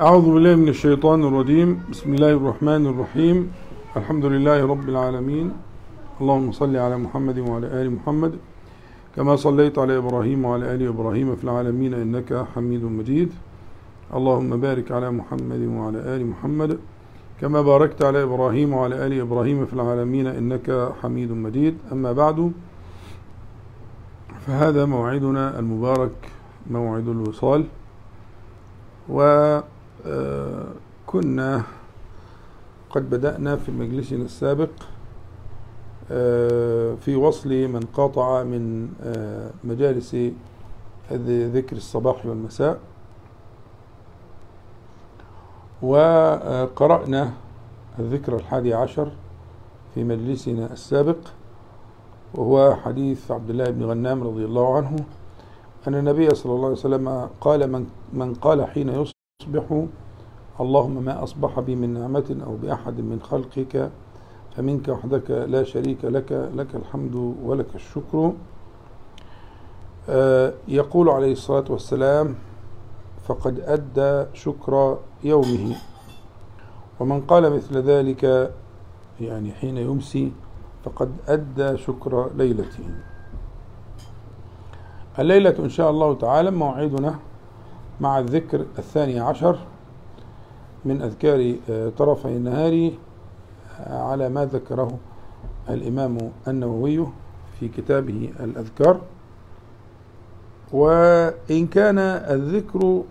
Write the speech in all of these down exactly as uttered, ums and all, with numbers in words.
أعوذ بالله من الشيطان الرجيم. بسم الله الرحمن الرحيم. الحمد لله رب العالمين. اللهم صل على محمد وعلى آل محمد كما صليت على إبراهيم وعلى آل إبراهيم في العالمين إنك حميد مجيد. اللهم بارك على محمد وعلى آل محمد كما باركت على إبراهيم وعلى آل إبراهيم في العالمين إنك حميد مجيد. أما بعد، فهذا موعدنا المبارك، موعد الوصال. و كنا قد بدأنا في مجلسنا السابق في وصل من قاطع من مجالس ذكر الصباح والمساء، وقرأنا الذكر الحادي عشر في مجلسنا السابق، وهو حديث عبد الله بن غنام رضي الله عنه أن النبي صلى الله عليه وسلم قال: من, من قال حين يصبح يصبح اللهم ما أصبح بي من نعمة أو بأحد من خلقك فمنك وحدك لا شريك لك، لك الحمد ولك الشكر. يقول عليه الصلاة والسلام: فقد أدى شكر يومه. ومن قال مثل ذلك يعني حين يمسي فقد أدى شكر ليلته. الليلة إن شاء الله تعالى موعدنا مع الذكر الثاني عشر من أذكار طرفي النهار، على ما ذكره الإمام النووي في كتابه الأذكار. وإن كان الذكر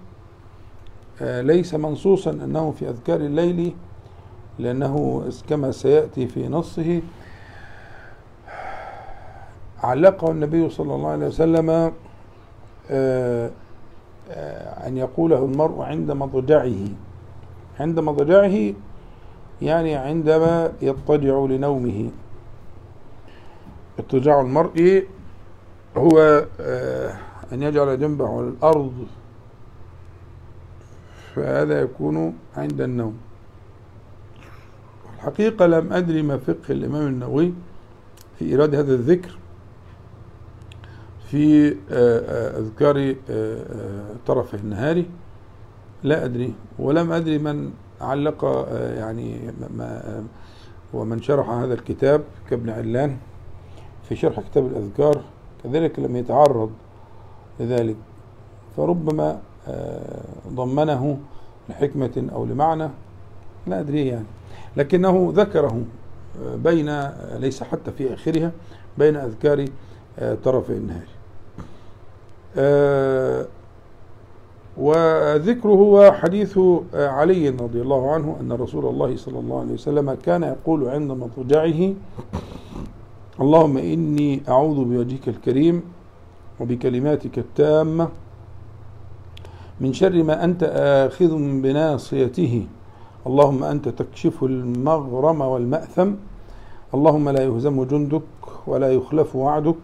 ليس منصوصا أنه في أذكار الليل، لأنه كما سيأتي في نصه علقه النبي صلى الله عليه وسلم أن يقوله المرء عند مضجعه. عند مضجعه يعني عندما يضطجع لنومه. اضطجاع المرء هو أن يجعل جنبه على الأرض، فهذا يكون عند النوم. الحقيقة لم أدري ما فقه الإمام النووي في إيراد هذا الذكر في أذكار طرفي النهار، لا أدري، ولم أدري من علق يعني ما ومن شرح هذا الكتاب كابن علان في شرح كتاب الأذكار، كذلك لم يتعرض لذلك، فربما ضمنه لحكمة أو لمعنى، لا أدري يعني، لكنه ذكره بين، ليس حتى في آخرها، بين أذكار طرفي النهار. آه وذكره هو حديث علي رضي الله عنه أن رسول الله صلى الله عليه وسلم كان يقول عند مضجعه: اللهم إني أعوذ بوجهك الكريم وبكلماتك التامة من شر ما أنت آخذ بناصيته، اللهم أنت تكشف المغرم والمأثم، اللهم لا يهزم جندك ولا يخلف وعدك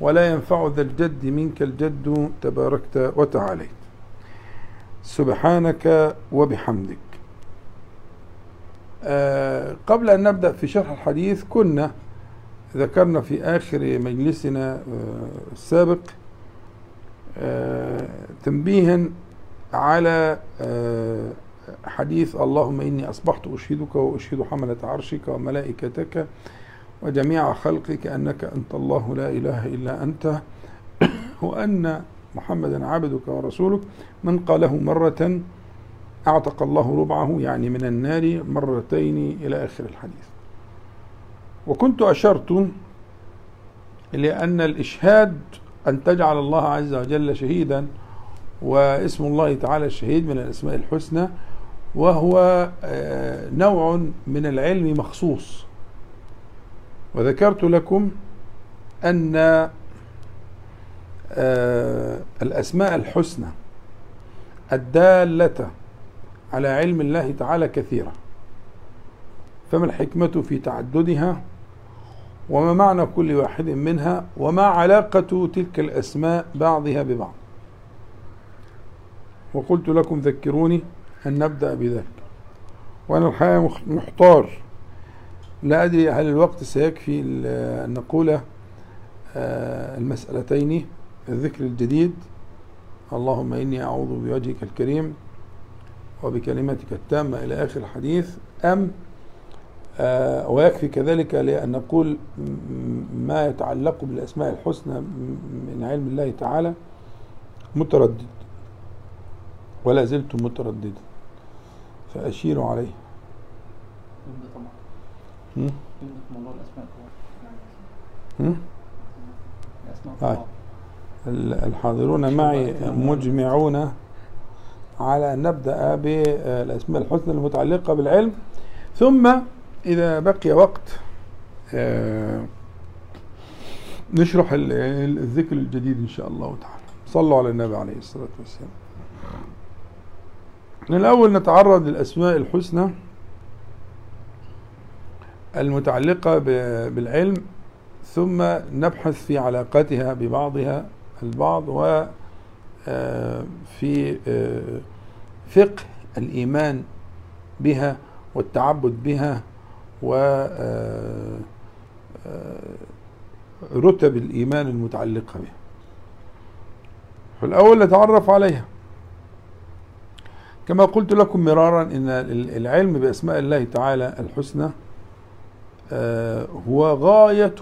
ولا ينفع ذا الجد منك الجد، تباركت وتعاليت، سبحانك وبحمدك. أه قبل أن نبدأ في شرح الحديث، كنا ذكرنا في آخر مجلسنا السابق أه تنبيها على أه حديث اللهم إني أصبحت أشهدك وأشهد حملة عرشك وملائكتك وجميع خلقك أنك أنت الله لا إله إلا أنت وأن محمدا عبدك ورسولك، من قاله مرة أعتق الله ربعه يعني من النار مرتين، إلى آخر الحديث. وكنت أشرت لأن الإشهاد أن تجعل الله عز وجل شهيدا، واسم الله تعالى الشهيد من الأسماء الحسنى، وهو نوع من العلم مخصوص. وذكرت لكم أن الأسماء الحسنى الدالة على علم الله تعالى كثيرة، فما الحكمة في تعددها، وما معنى كل واحد منها، وما علاقة تلك الأسماء بعضها ببعض. وقلت لكم ذكروني أن نبدأ بذلك، وأنا الحقيقة محتار، لا أدري هل الوقت سيكفي أن نقول المسألتين. الذكر الجديد اللهم إني أعوذ بوجهك الكريم وبكلمتك التامة إلى آخر الحديث. أم آه ويكفي كذلك لأن نقول ما يتعلق بالأسماء الحسنى من علم الله تعالى متردد، ولا زلت مترددا فأشيروا عليه. طبعا موضوع الأسماء هم؟ آه. الحاضرون معي مجمعون على أن نبدأ بالأسماء الحسنى المتعلقة بالعلم، ثم إذا بقي وقت آه نشرح الذكر الجديد إن شاء الله تعالى. صلوا على النبي عليه الصلاة والسلام. الأول نتعرض للأسماء الحسنى المتعلقة بالعلم، ثم نبحث في علاقتها ببعضها البعض وفي فقه الإيمان بها والتعبد بها ورتب الإيمان المتعلقة بها. فالأول نتعرف عليها كما قلت لكم مرارا، إن العلم بأسماء الله تعالى الحسنى هو غاية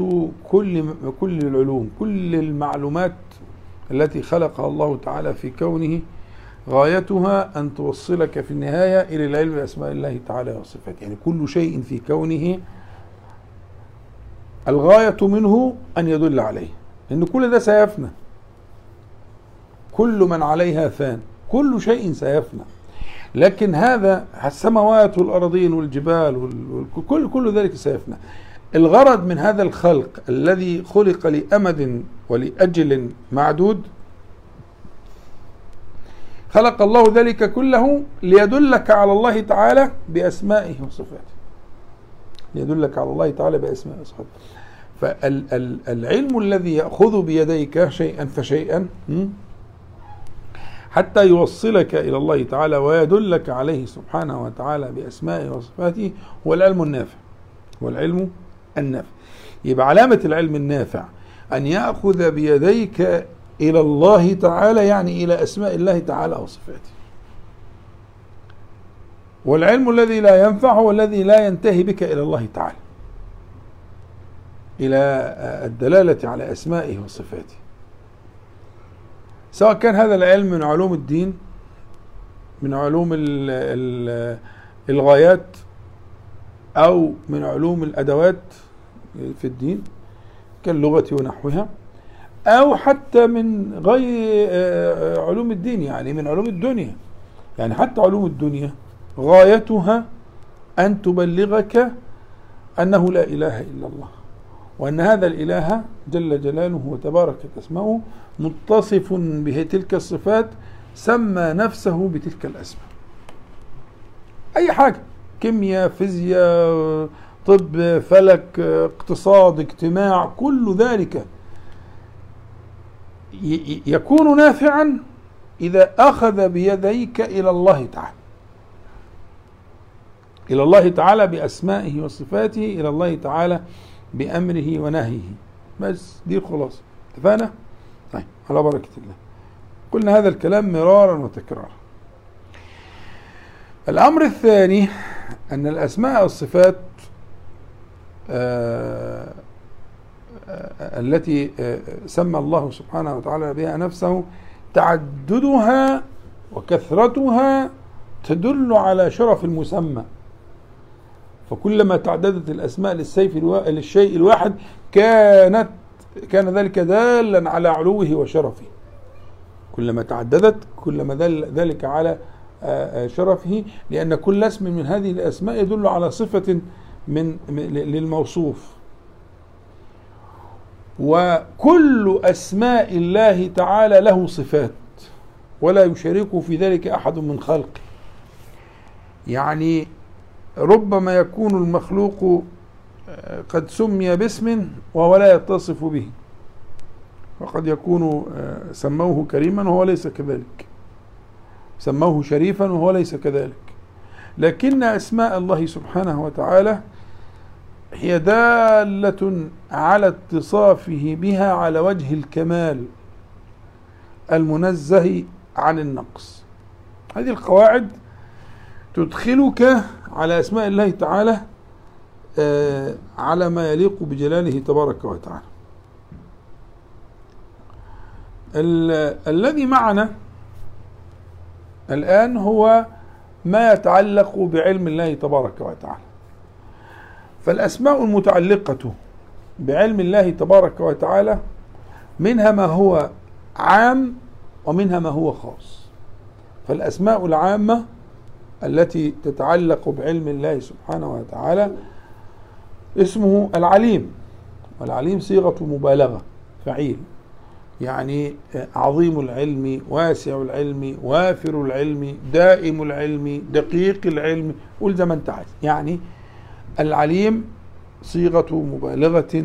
كل كل العلوم، كل المعلومات التي خلقها الله تعالى في كونه غايتها أن توصلك في النهاية إلى العلم بأسماء الله تعالى وصفاته. يعني كل شيء في كونه الغاية منه أن يدل عليه، لأن كل ده سيفنى، كل من عليها فان، كل شيء سيفنى، لكن هذا السماوات والأراضين والجبال وكل كل ذلك سيفنى. الغرض من هذا الخلق الذي خلق لأمد ولأجل معدود، خلق الله ذلك كله ليدلك على الله تعالى بأسمائه وصفاته، ليدلك على الله تعالى بأسمائه وصفاته. فالعلم الذي يأخذ بيديك شيئا فشيئا حتى يوصلك إلى الله تعالى ويدلك عليه سبحانه وتعالى بأسمائه وصفاته هو العلم النافع، هو العلم النافع. يبقى علامة العلم النافع أن يأخذ بيديك إلى الله تعالى، يعني إلى أسماء الله تعالى وصفاته. والعلم الذي لا ينفع هو الذي لا ينتهي بك إلى الله تعالى، إلى الدلالة على أسمائه وصفاته، سواء كان هذا العلم من علوم الدين، من علوم الغايات، أو من علوم الأدوات في الدين كاللغة ونحوها، أو حتى من غير علوم الدين، يعني من علوم الدنيا. يعني حتى علوم الدنيا غايتها أن تبلغك أنه لا إله إلا الله، وأن هذا الإله جل جلاله وتباركت اسمه متصف به تلك الصفات، سمى نفسه بتلك الأسماء. أي حاجة، كيمياء، فيزياء، طب، فلك، اقتصاد، اجتماع، كل ذلك يكون نافعا إذا أخذ بيديك إلى الله تعالى، إلى الله تعالى بأسمائه وصفاته، إلى الله تعالى بأمره ونهيه. بس دي خلاص، اتفقنا؟ طيب، على بركة الله. قلنا هذا الكلام مرارا وتكرارا. الأمر الثاني أن الأسماء والصفات آآ آآ التي آآ سمى الله سبحانه وتعالى بها نفسه، تعددها وكثرتها تدل على شرف المسمى. فكلما تعددت الأسماء للسيف الوا... للشيء الواحد كانت كان ذلك دالا على علوه وشرفه. كلما تعددت كلما دل ذلك على شرفه، لأن كل اسم من هذه الأسماء يدل على صفة من للموصوف. وكل أسماء الله تعالى له صفات، ولا يشاركه في ذلك أحد من خلقه. يعني ربما يكون المخلوق قد سمي باسم وهو لا يتصف به، وقد يكون سموه كريما وهو ليس كذلك، سموه شريفا وهو ليس كذلك. لكن أسماء الله سبحانه وتعالى هي دالة على اتصافه بها على وجه الكمال المنزه عن النقص. هذه القواعد تدخلك على أسماء الله تعالى على ما يليق بجلاله تبارك وتعالى. الذي معنا الآن هو ما يتعلق بعلم الله تبارك وتعالى، فالأسماء المتعلقة بعلم الله تبارك وتعالى منها ما هو عام ومنها ما هو خاص. فالأسماء العامة التي تتعلق بعلم الله سبحانه وتعالى اسمه العليم، والعليم صيغة مبالغة فعيل، يعني عظيم العلم، واسع العلم، وافر العلم، دائم العلم، دقيق العلم، قول زي ما انت عايز. يعني العليم صيغة مبالغة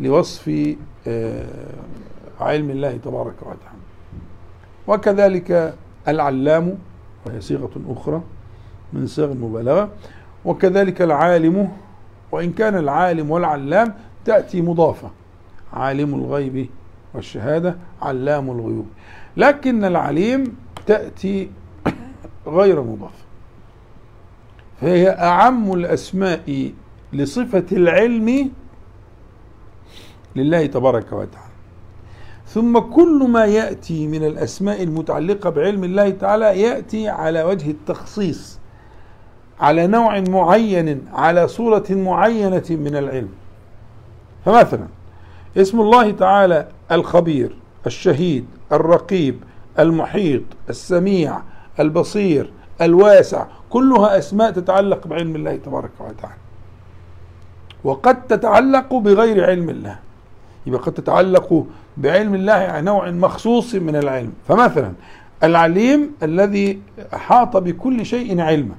لوصف علم الله تبارك وتعالى. وكذلك العلام وهي صيغة أخرى من صيغ المبالغة، وكذلك العالم، وإن كان العالم والعلام تأتي مضافة، عالم الغيب والشهادة، علام الغيوب، لكن العليم تأتي غير مضافة، فهي أعم الأسماء لصفة العلم لله تبارك وتعالى. ثم كل ما يأتي من الأسماء المتعلقة بعلم الله تعالى يأتي على وجه التخصيص، على نوع معين، على صورة معينة من العلم. فمثلا اسم الله تعالى الخبير، الشهيد، الرقيب، المحيط، السميع، البصير، الواسع، كلها أسماء تتعلق بعلم الله تبارك وتعالى، وقد تتعلق بغير علم الله، يبقى قد تتعلق بعلم الله على نوع مخصوص من العلم. فمثلا العليم الذي أحاط بكل شيء علما،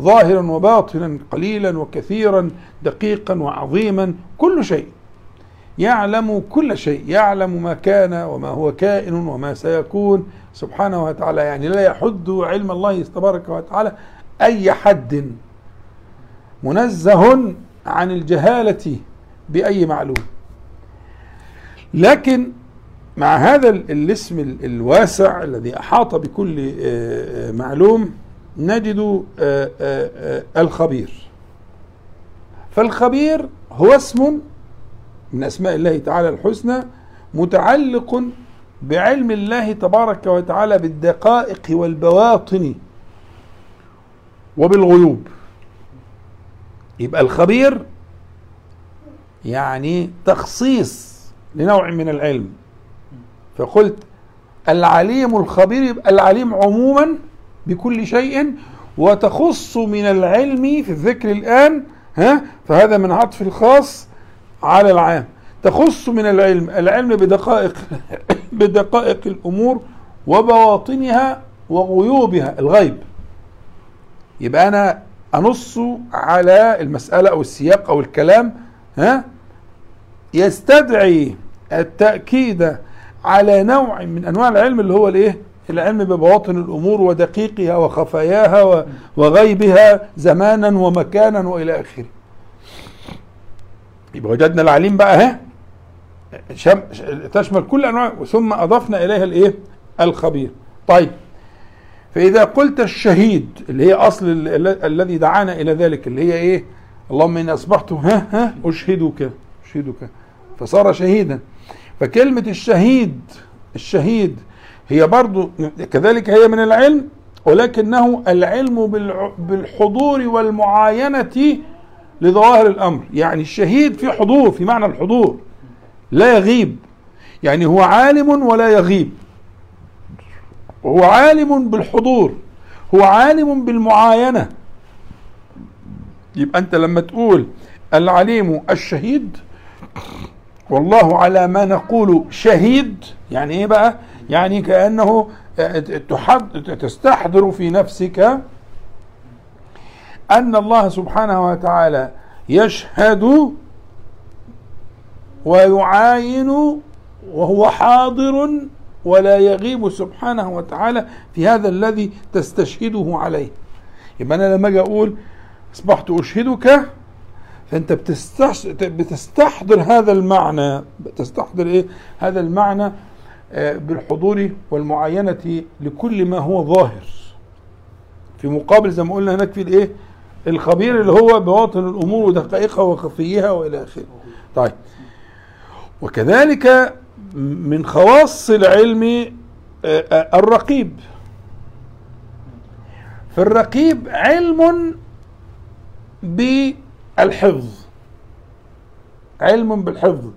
ظاهرا وباطنا، قليلا وكثيرا، دقيقا وعظيما، كل شيء، يعلم كل شيء، يعلم ما كان وما هو كائن وما سيكون سبحانه وتعالى، يعني لا يحد علم الله تبارك وتعالى أي حد، منزه عن الجهالة بأي معلوم. لكن مع هذا الاسم الواسع الذي أحاط بكل معلوم نجد الخبير، فالخبير هو اسم من أسماء الله تعالى الحسنى متعلق بعلم الله تبارك وتعالى بالدقائق والبواطن وبالغيوب. يبقى الخبير يعني تخصيص لنوع من العلم، فقلت العليم الخبير، يبقى العليم عموما بكل شيء، وتخص من العلم في الذكر الآن، ها، فهذا من عطف الخاص على العام، تخص من العلم العلم بدقائق بدقائق الأمور وبواطنها وغيوبها، الغيب. يبقى أنا أنص على المسألة أو السياق أو الكلام، ها، يستدعي التأكيد على نوع من أنواع العلم اللي هو الإيه؟ العلم ببواطن الأمور ودقيقها وخفاياها وغيبها زمانا ومكانا وإلى آخره. يبقى وجدنا العليم بقى، ها، تشمل كل أنواع، ثم أضفنا إليها الإيه؟ الخبير. طيب، فإذا قلت الشهيد اللي هي أصل الذي دعانا إلى ذلك، اللي هي إيه؟ اللهم إني أصبحت ها ها أشهدك أشهدك، فصار شهيدا. فكلمة الشهيد الشهيد هي برضو كذلك هي من العلم، ولكنه العلم بالحضور والمعاينة لظواهر الأمر. يعني الشهيد في حضور، في معنى الحضور، لا يغيب، يعني هو عالم ولا يغيب، هو عالم بالحضور، هو عالم بالمعاينة. يبقى أنت لما تقول العليم الشهيد، والله على ما نقول شهيد، يعني إيه بقى؟ يعني كأنه تستحضر في نفسك أن الله سبحانه وتعالى يشهد ويعاين وهو حاضر ولا يغيب سبحانه وتعالى في هذا الذي تستشهده عليه. يبقى أنا لما أجي أقول أصبحت أشهدك، فأنت بتستحضر هذا المعنى، بتستحضر إيه؟ هذا المعنى بالحضور والمعاينة لكل ما هو ظاهر في مقابل زي ما قلنا هناك في الايه الخبير اللي هو بواطن الامور ودقائقها وخفيها والى اخره. طيب وكذلك من خواص العلم الرقيب، فالرقيب علم بالحفظ، علم بالحفظ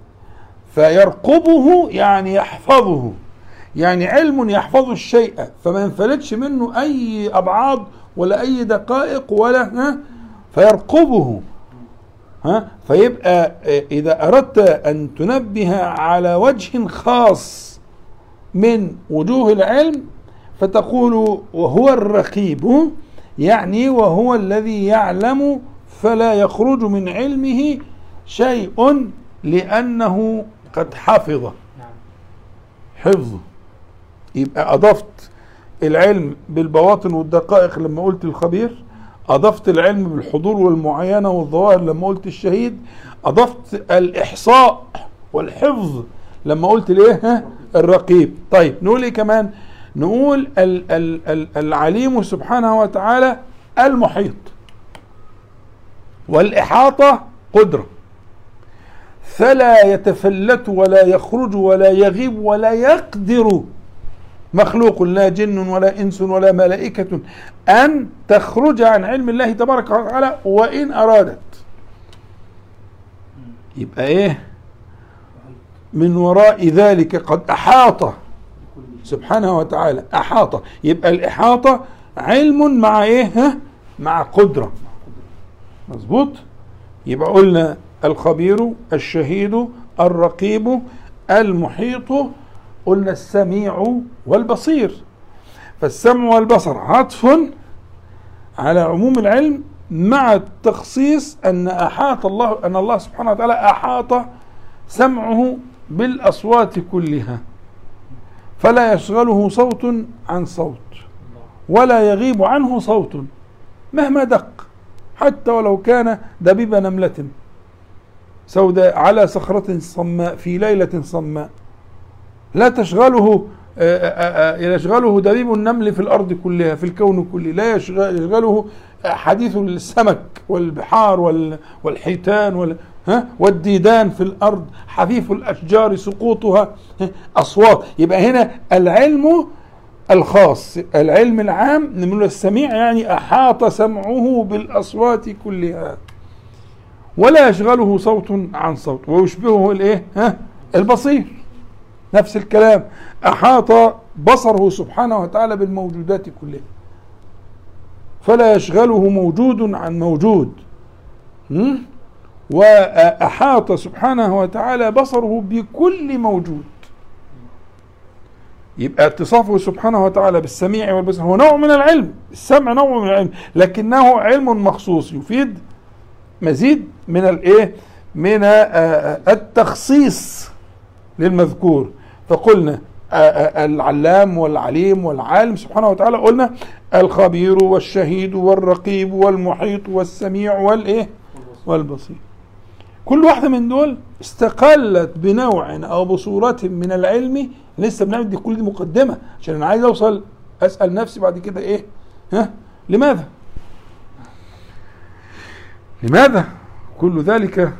فيرقبه يعني يحفظه، يعني علم يحفظ الشيء فما ينفلتش منه اي ابعاد ولا اي دقائق ولا ها فيرقبه ها. فيبقى اذا اردت ان تنبه على وجه خاص من وجوه العلم فتقول وهو الرقيب، يعني وهو الذي يعلم فلا يخرج من علمه شيء لانه قد حفظه حفظه. يبقى اضفت العلم بالبواطن والدقائق لما قلت الخبير، اضفت العلم بالحضور والمعاينه والظواهر لما قلت الشهيد، اضفت الاحصاء والحفظ لما قلت ليه الرقيب. طيب نقول ايه كمان؟ نقول ال ال ال العليم سبحانه وتعالى المحيط، والاحاطه قدره، فلا يتفلت ولا يخرج ولا يغيب ولا يقدر مخلوق لا جن ولا انس ولا ملائكه ان تخرج عن علم الله تبارك وتعالى وان ارادت. يبقى ايه من وراء ذلك قد احاط سبحانه وتعالى، احاط. يبقى الاحاطه علم مع ايه مع قدره، مظبوط. يبقى قلنا الخبير الشهيد الرقيب المحيط، قلنا السميع والبصير، فالسمع والبصر عطف على عموم العلم مع التخصيص ان احاط الله، ان الله سبحانه وتعالى احاط سمعه بالاصوات كلها فلا يشغله صوت عن صوت ولا يغيب عنه صوت مهما دق، حتى ولو كان دبيب نملة سوداء على صخرة صماء في ليلة صماء، لا تشغله لا يشغله دبيب النمل في الأرض كلها في الكون كله، لا يشغله حديث السمك والبحار والحيتان والديدان في الأرض، حفيف الأشجار سقوطها، أصوات. يبقى هنا العلم الخاص، العلم العام من السميع يعني أحاط سمعه بالأصوات كلها ولا يشغله صوت عن صوت، ويشبهه الايه ها البصير نفس الكلام، احاط بصره سبحانه وتعالى بالموجودات كلها فلا يشغله موجود عن موجود، واحاط سبحانه وتعالى بصره بكل موجود. يبقى اتصافه سبحانه وتعالى بالسميع والبصر هو نوع من العلم، السمع نوع من العلم لكنه علم مخصوص يفيد مزيد من الايه من التخصيص للمذكور. فقلنا العلام والعليم والعالم سبحانه وتعالى، قلنا الخبير والشهيد والرقيب والمحيط والسميع والايه والبصير، كل واحده من دول استقلت بنوع او بصوره من العلم. لسه بنعمل دي كل دي مقدمه عشان انا عايز اوصل اسال نفسي بعد كده ايه ها لماذا لماذا كل ذلك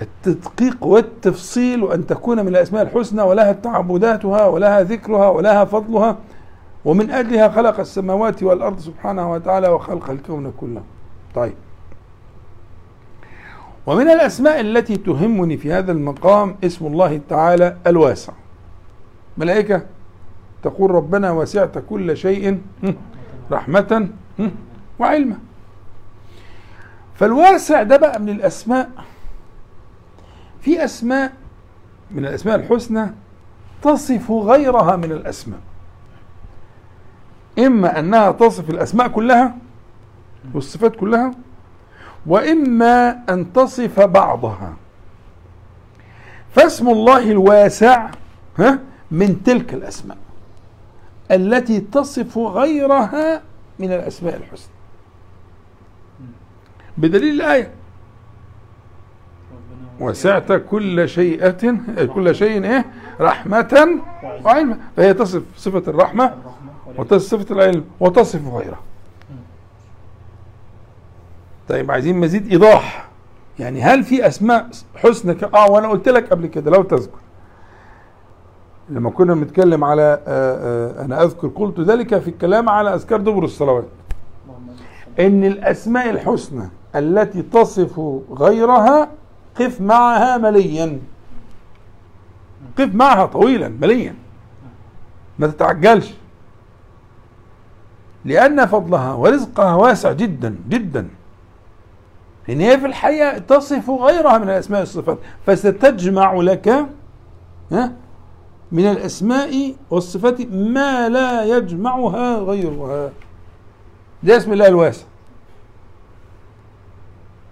التدقيق والتفصيل، وأن تكون من الأسماء الحسنى ولها تعبداتها ولها ذكرها ولها فضلها، ومن أجلها خلق السماوات والأرض سبحانه وتعالى وخلق الكون كله. طيب ومن الأسماء التي تهمني في هذا المقام اسم الله تعالى الواسع، ملائكة تقول ربنا وسعت كل شيء رحمة وعلما. فالواسع ده بقى من الأسماء، في أسماء من الأسماء الحسنى تصف غيرها من الأسماء، إما أنها تصف الأسماء كلها والصفات كلها، وإما أن تصف بعضها. فاسم الله الواسع ها من تلك الأسماء التي تصف غيرها من الأسماء الحسنى بدليل الآية وسعت كل شيء كل شيء ايه رحمة وعلما، فهي تصف صفة الرحمة وتصف صفة العلم وتصف غيرها. طيب عايزين مزيد ايضاح، يعني هل في اسماء حسنى ك... اه وانا قلت لك قبل كده لو تذكر لما كنا بنتكلم على آآ آآ انا اذكر قلت ذلك في الكلام على اذكار دبر الصلوات، ان الاسماء الحسنى التي تصف غيرها قف معها مليا، قف معها طويلا مليا ما تتعجلش، لان فضلها ورزقها واسع جدا جدا، لان هي في الحقيقه تصف غيرها من الاسماء والصفات، فستجمع لك ها من الاسماء والصفات ما لا يجمعها غيرها. ده اسم الله الواسع،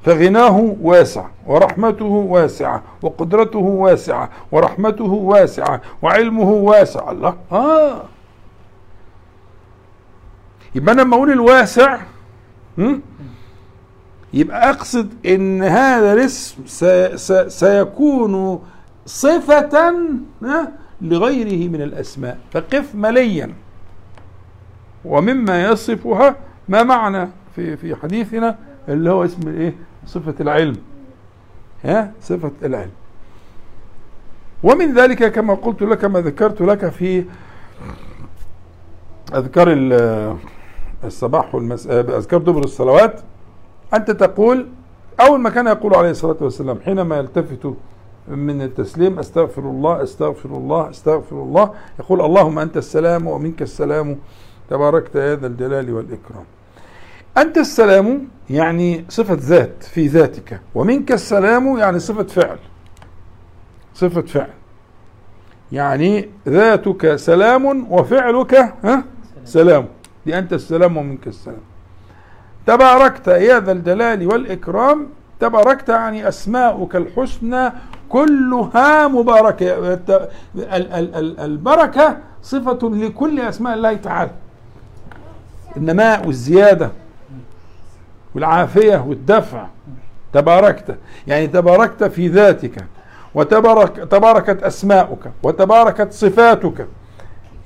فغناه واسع ورحمته واسعه وقدرته واسعه ورحمته واسعه وعلمه واسع. الله اه يبقى انا لما اقول الواسع هم؟ يبقى اقصد ان هذا الاسم سي سي سيكون صفه لغيره من الاسماء، فقف مليا ومما يصفها ما معنا في في حديثنا اللي هو اسم الايه؟ صفه العلم. ها؟ صفه العلم. ومن ذلك كما قلت لك كما ذكرت لك في اذكار الصباح والمساء اذكار دبر الصلوات، انت تقول اول ما كان يقول عليه الصلاه والسلام حينما يلتفت من التسليم استغفر الله استغفر الله استغفر الله، يقول اللهم انت السلام ومنك السلام تباركت يا ذا الجلال والاكرام. انت السلام يعني صفه ذات في ذاتك، ومنك السلام يعني صفه فعل، صفه فعل يعني ذاتك سلام وفعلك ها سلام، دي انت السلام ومنك السلام. تباركت يا ذا الجلال والاكرام، تباركت يعني اسماؤك الحسنى كلها مباركه، البركه صفه لكل اسماء الله تعالى، النماء والزياده والعافيه والدفع. تباركت يعني تباركت في ذاتك، وتبارك تباركت اسماؤك وتباركت صفاتك،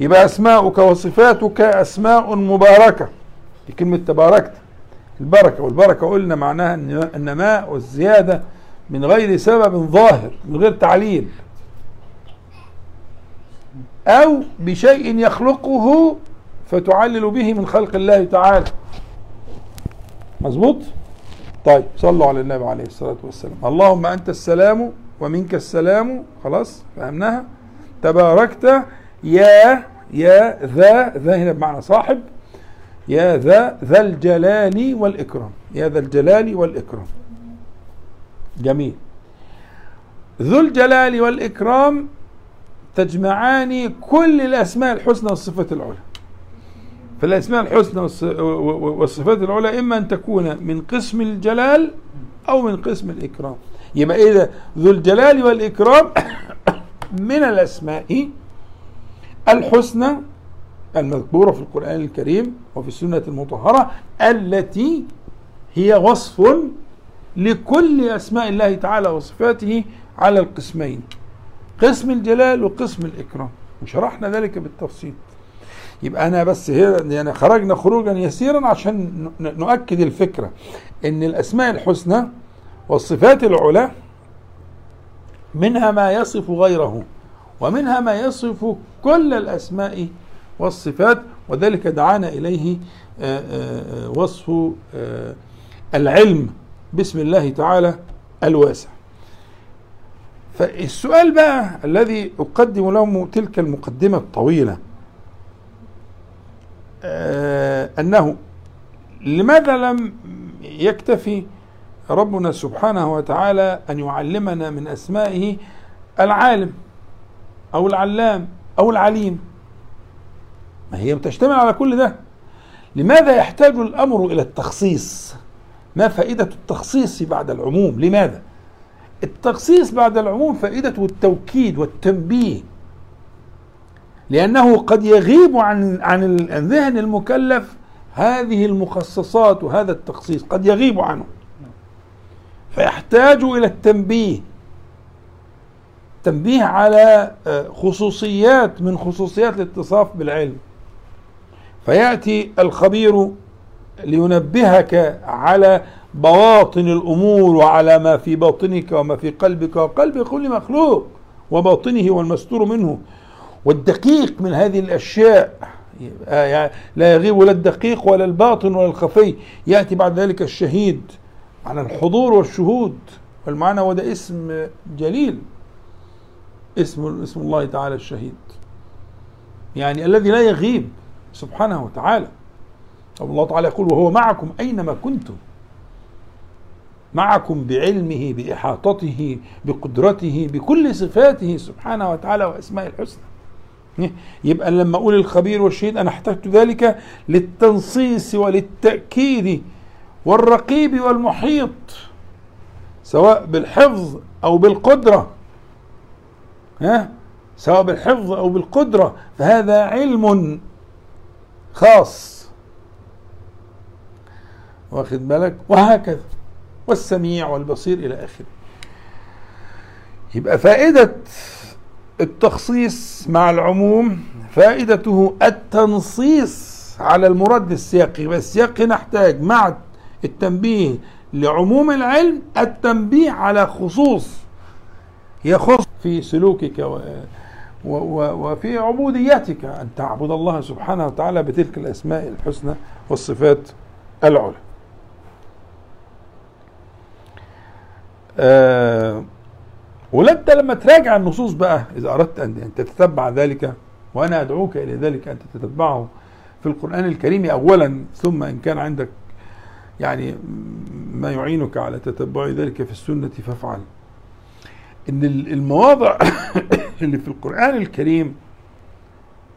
يبقى اسماؤك وصفاتك اسماء مباركه. دي كلمه تباركت، البركه، والبركه قلنا معناها النماء والزياده من غير سبب ظاهر، من غير تعليل او بشيء يخلقه فتعلل به من خلق الله تعالى. مظبوط؟ طيب صلوا على النبي عليه الصلاه والسلام. اللهم انت السلام ومنك السلام، خلاص فهمناها. تباركت يا يا ذا ذا هنا بمعنى صاحب، يا ذا ذا الجلال والإكرام، يا ذا الجلال والإكرام. جميل. ذو الجلال والإكرام تجمعان كل الأسماء الحسنى والصفات العلى. فالأسماء الحسنى والصفات العلى إما أن تكون من قسم الجلال أو من قسم الإكرام، يبقى إذا ذو الجلال والإكرام من الأسماء الحسنى المذكورة في القرآن الكريم وفي السنة المطهرة التي هي وصف لكل أسماء الله تعالى وصفاته على القسمين، قسم الجلال وقسم الإكرام، وشرحنا ذلك بالتفصيل. يبقى أنا بس هنا يعني خرجنا خروجا يسيرا عشان نؤكد الفكرة إن الأسماء الحسنى والصفات العلى منها ما يصف غيره ومنها ما يصف كل الأسماء والصفات، وذلك دعانا إليه آآ آآ وصف آآ العلم بسم الله تعالى الواسع. فالسؤال بقى الذي أقدم له تلك المقدمة الطويلة أنه لماذا لم يكتفي ربنا سبحانه وتعالى أن يعلمنا من أسمائه العالم أو العلام أو العليم؟ ما هي بتشتمل على كل ده. لماذا يحتاج الأمر إلى التخصيص؟ ما فائدة التخصيص بعد العموم؟ لماذا؟ التخصيص بعد العموم فائدته التوكيد والتنبيه، لأنه قد يغيب عن عن ذهن المكلف هذه المخصصات وهذا التخصيص قد يغيب عنه، فيحتاج إلى التنبيه، تنبيه على خصوصيات من خصوصيات الاتصاف بالعلم، فيأتي الخبير لينبهك على بواطن الأمور وعلى ما في باطنك وما في قلبك، وقلب كل مخلوق وباطنه والمستور منه والدقيق من هذه الأشياء. يعني لا يغيب لا الدقيق ولا الباطن ولا الخفي. يأتي بعد ذلك الشهيد على الحضور والشهود والمعنى، وده اسم جليل، اسم اسم الله تعالى الشهيد، يعني الذي لا يغيب سبحانه وتعالى. طب الله تعالى يقول وهو معكم أينما كنتم، معكم بعلمه بإحاطته بقدرته بكل صفاته سبحانه وتعالى وأسماء الحسنى. يبقى لما أقول الخبير والشهيد أنا احتجت ذلك للتنصيص وللتأكيد، والرقيب والمحيط سواء بالحفظ أو بالقدرة، ها سواء بالحفظ أو بالقدرة، فهذا علم خاص، واخد بالك؟ وهكذا والسميع والبصير إلى آخره. يبقى فائدة التخصيص مع العموم فائدته التنصيص على المراد السياقي، والسياقي نحتاج مع التنبيه لعموم العلم التنبيه على خصوص يخص في سلوكك و... و... وفي عبوديتك، أن تعبد الله سبحانه وتعالى بتلك الأسماء الحسنى والصفات العلى. آه ولأنت لما تراجع النصوص بقى، إذا أردت أن تتتبع ذلك، وأنا أدعوك إلى ذلك، أن تتتبعه في القرآن الكريم أولا، ثم إن كان عندك يعني ما يعينك على تتبع ذلك في السنة فافعل. إن المواضع اللي في القرآن الكريم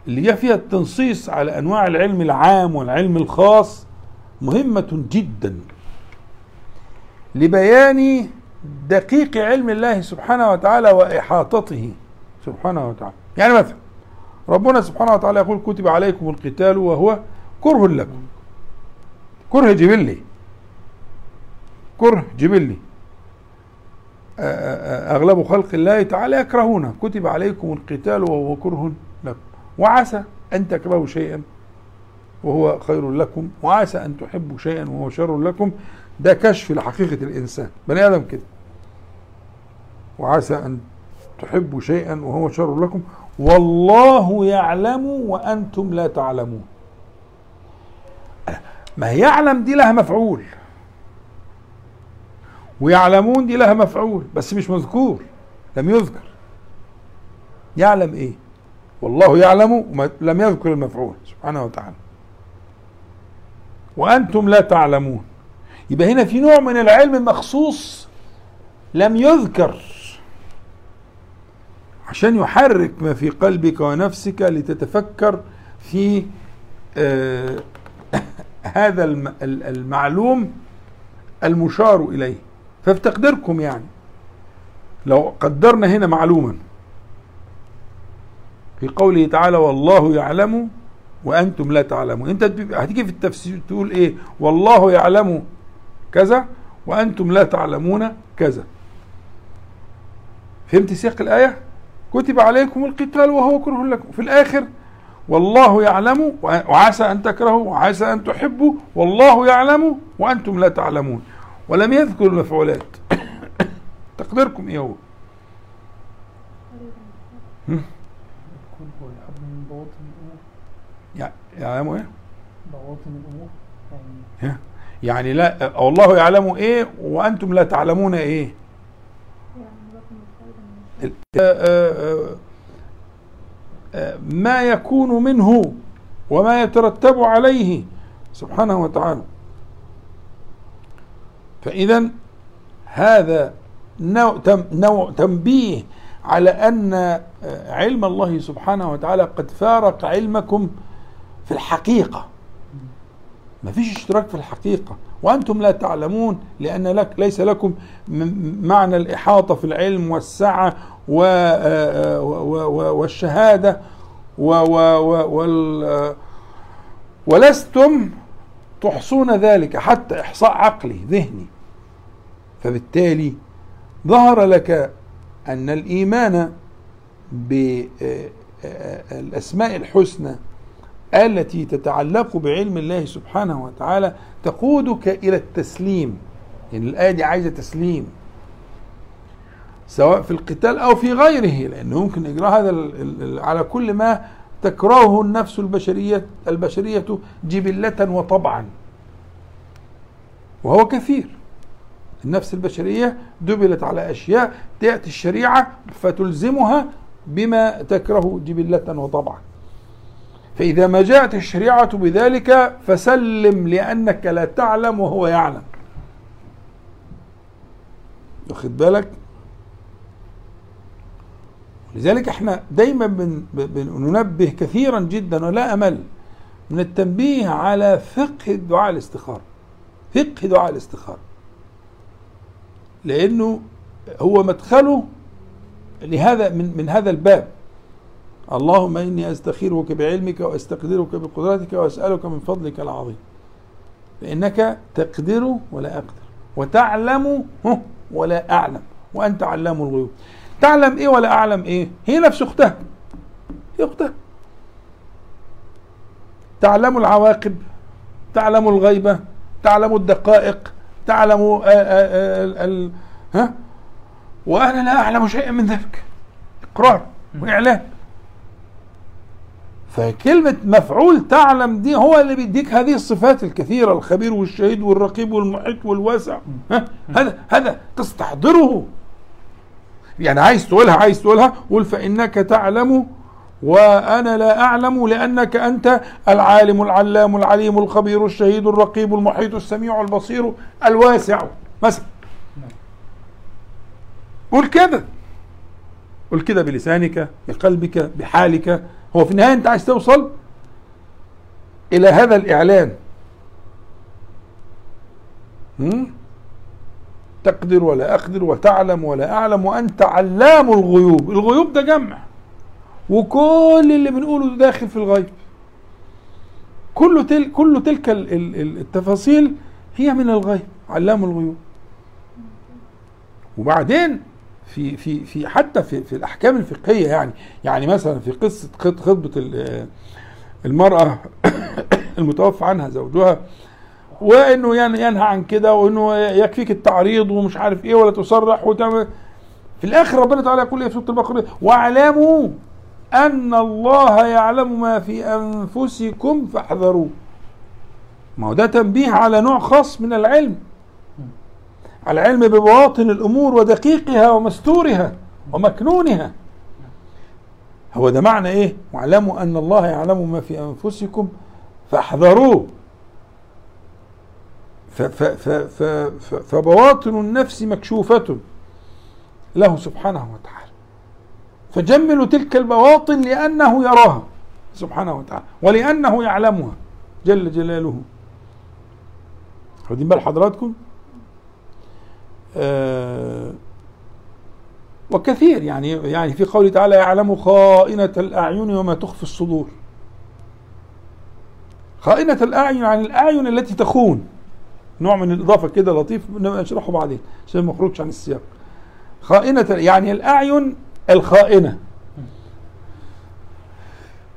اللي فيها التنصيص على أنواع العلم العام والعلم الخاص مهمة جدا لبيان دقيق علم الله سبحانه وتعالى وإحاطته سبحانه وتعالى. يعني مثلا ربنا سبحانه وتعالى يقول كتب عليكم القتال وهو كره لكم، كره جبلي، كره جبلي أغلب خلق الله تعالى يكرهونه، كتب عليكم القتال وهو كره لكم، وعسى أن تكرهوا شيئا وهو خير لكم، وعسى أن تحبوا شيئا وهو شر لكم. ده كشف لحقيقة الإنسان، بني آدم كده، وعسى أن تحبوا شيئا وهو شر لكم والله يعلم وأنتم لا تعلمون. ما يعلم دي لها مفعول، ويعلمون دي لها مفعول بس مش مذكور، لم يذكر. يعلم ايه؟ والله يعلم ولم يذكر المفعول سبحانه وتعالى، وأنتم لا تعلمون. يبقى هنا في نوع من العلم مخصوص لم يذكر عشان يحرك ما في قلبك ونفسك لتتفكر في آه هذا المعلوم المشار إليه. ففي تقديركم يعني لو قدرنا هنا معلوما في قوله تعالى والله يعلم وأنتم لا تعلمون، أنت هتيجي في التفسير تقول إيه؟ والله يعلم كذا وأنتم لا تعلمون كذا. فهمت سياق الآية؟ كتب عليكم القتال وهو كره لكم، في الآخر والله يعلم وعسى أن تكرهوا وعسى أن تحبوا والله يعلم وأنتم لا تعلمون، ولم يذكر المفعولات. تقديركم إيه هو؟ يعلموا إيه؟ بواطن الأمور يعني، يعني لا والله يعلم إيه وأنتم لا تعلمون إيه؟ ما يكون منه وما يترتب عليه سبحانه وتعالى. فإذا هذا نوع تنبيه على أن علم الله سبحانه وتعالى قد فارق علمكم في الحقيقة، ما فيش اشتراك في الحقيقة، وأنتم لا تعلمون لأن لك ليس لكم معنى الإحاطة في العلم والسعة والشهادة، ولستم تحصون ذلك حتى إحصاء عقلي ذهني. فبالتالي ظهر لك أن الإيمان بالأسماء الحسنى التي تتعلق بعلم الله سبحانه وتعالى تقودك إلى التسليم. يعني الآية دي عايزة تسليم سواء في القتال أو في غيره، لأنه يمكن إجراء هذا على كل ما تكرهه النفس البشرية البشرية جبلة وطبعا، وهو كثير. النفس البشرية دبلت على أشياء تأتي الشريعة فتلزمها بما تكره جبلة وطبعا، فإذا ما جاءت الشريعة بذلك فسلم لأنك لا تعلم وهو يعلم. واخد بالك؟ لذلك احنا دايما بننبه كثيرا جدا ولا أمل من التنبيه على فقه دعاء الاستخارة. فقه دعاء الاستخارة لأنه هو مدخله لهذا من, من هذا الباب. اللهم إني أستخيرك بعلمك وأستقدرك بقدرتك وأسألك من فضلك العظيم، لأنك تقدر ولا أقدر، وتعلم ولا أعلم، وأنت علام الغيوب. تعلم إيه ولا أعلم إيه؟ هي نفس أختها، هي أختها. تعلم العواقب، تعلم الغيبة، تعلم الدقائق، تعلم آآ آآ آآ ها؟ وأنا لا أعلم شيئا من ذلك. إقرار وإعلان. فكلمة مفعول تعلم دي هو اللي بيديك هذه الصفات الكثيرة، الخبير والشهيد والرقيب والمحيط والواسع. ها؟ هذا هذا تستحضره. يعني عايز تقولها عايز تقولها قول فإنك تعلم وأنا لا أعلم، لأنك أنت العالم العلام العليم الخبير الشهيد الرقيب المحيط السميع البصير الواسع مثلا. قول كده، قول كده بلسانك بقلبك بحالك. هو في النهاية أنت عايز توصل إلى هذا الإعلان. هم؟ تقدر ولا أقدر، وتعلم ولا أعلم، وأنت علام الغيوب. الغيوب ده جمع، وكل اللي بنقوله داخل في الغيب. كل تل كل تلك التفاصيل هي من الغيب، علام الغيوب. وبعدين في في في حتى في, في الأحكام الفقهية، يعني يعني مثلا في قصة خطبة المرأة المتوفى عنها زوجها، وانه ينهى عن كده، وانه يكفيك التعريض ومش عارف ايه ولا تصرح وتعمل. في الاخر ربنا تعالى يقول لي في سوره البقره واعلموا ان الله يعلم ما في انفسكم فاحذروه. ما هو ده تنبيه على نوع خاص من العلم، على العلم ببواطن الامور ودقيقها ومستورها ومكنونها. هو ده معنى ايه؟ واعلموا ان الله يعلم ما في انفسكم فاحذروه. فبواطن النفس مكشوفة له سبحانه وتعالى، فجملوا تلك البواطن لأنه يراها سبحانه وتعالى ولأنه يعلمها جل جلاله. واخدين بال حضراتكم؟ آه وكثير يعني يعني في قوله تعالى يعلم خائنة الأعين وما تخفي الصدور. خائنة الأعين عن الأعين التي تخون، نوع من الإضافة كده لطيف نشرحه بعدين عشان ما نخرجش عن السياق. خائنة يعني الأعين الخائنة،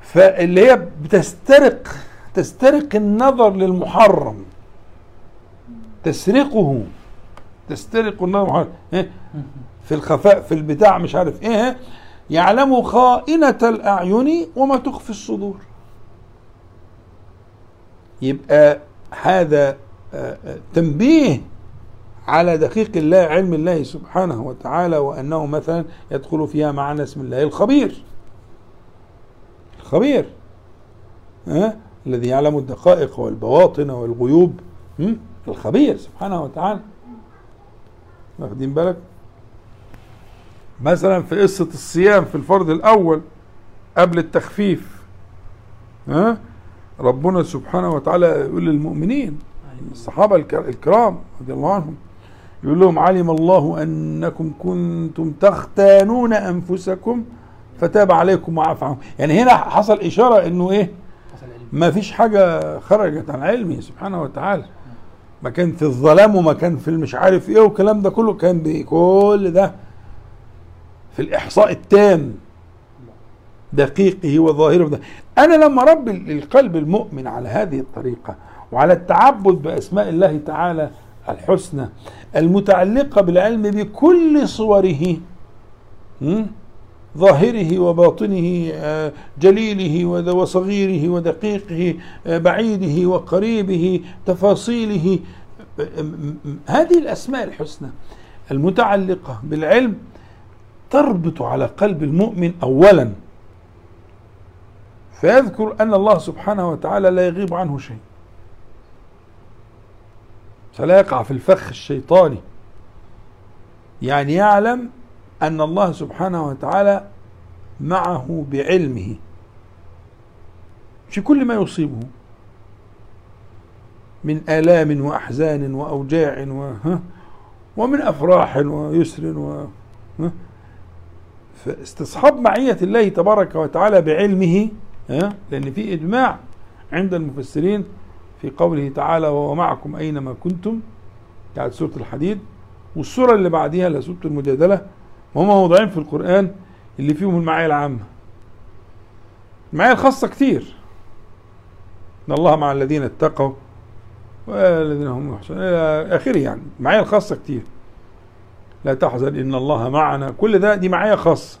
فاللي هي بتسترق تسترق النظر للمحرم، تسرقه، تسترق النظر للمحرم في الخفاء في البتاع مش عارف ايه. يعلم خائنة الأعين وما تخفي الصدور. يبقى هذا تنبيه على دقيق الله، علم الله سبحانه وتعالى، وأنه مثلا يدخل فيها معنى اسم الله الخبير. الخبير أه؟ الذي يعلم الدقائق والبواطن والغيوب، الخبير سبحانه وتعالى. واخدين بالك؟ مثلا في قصة الصيام في الفرض الأول قبل التخفيف، أه؟ ربنا سبحانه وتعالى يقول للمؤمنين الصحابة الكرام رضي الله عنهم، يقول لهم علم الله أنكم كنتم تختانون أنفسكم فتاب عليكم وعفى عنكم. يعني هنا حصل إشارة أنه إيه، ما فيش حاجة خرجت عن علمه سبحانه وتعالى. ما كان في الظلام وما كان في المش عارف إيه والكلام ده كله، كان بكل ده في الإحصاء التام دقيقه وظاهره. أنا لما أربي القلب المؤمن على هذه الطريقة وعلى التعبد بأسماء الله تعالى الحسنى المتعلقة بالعلم بكل صوره، ظاهره وباطنه، جليله وصغيره ودقيقه، بعيده وقريبه، تفاصيله، هذه الأسماء الحسنى المتعلقة بالعلم تربط على قلب المؤمن أولا، فيذكر أن الله سبحانه وتعالى لا يغيب عنه شيء، فلا يقع في الفخ الشيطاني، يعني يعلم أن الله سبحانه وتعالى معه بعلمه في كل ما يصيبه من آلام وأحزان وأوجاع ومن أفراح ويسر و فاستصحاب معية الله تبارك وتعالى بعلمه، لأن في إجماع عند المفسرين في قوله تعالى وهو معكم أينما كنتم بتاعت سورة الحديد، والسورة اللي بعديها اللي سورة المجادلة، وهم موضعين في القرآن اللي فيهم المعايا العامة. المعايا الخاصة كتير، إن الله مع الذين اتقوا والذين هم محسنون إلى آخره، يعني المعايا الخاصة كتير، لا تحزن إن الله معنا، كل ده دي معايا خاصة،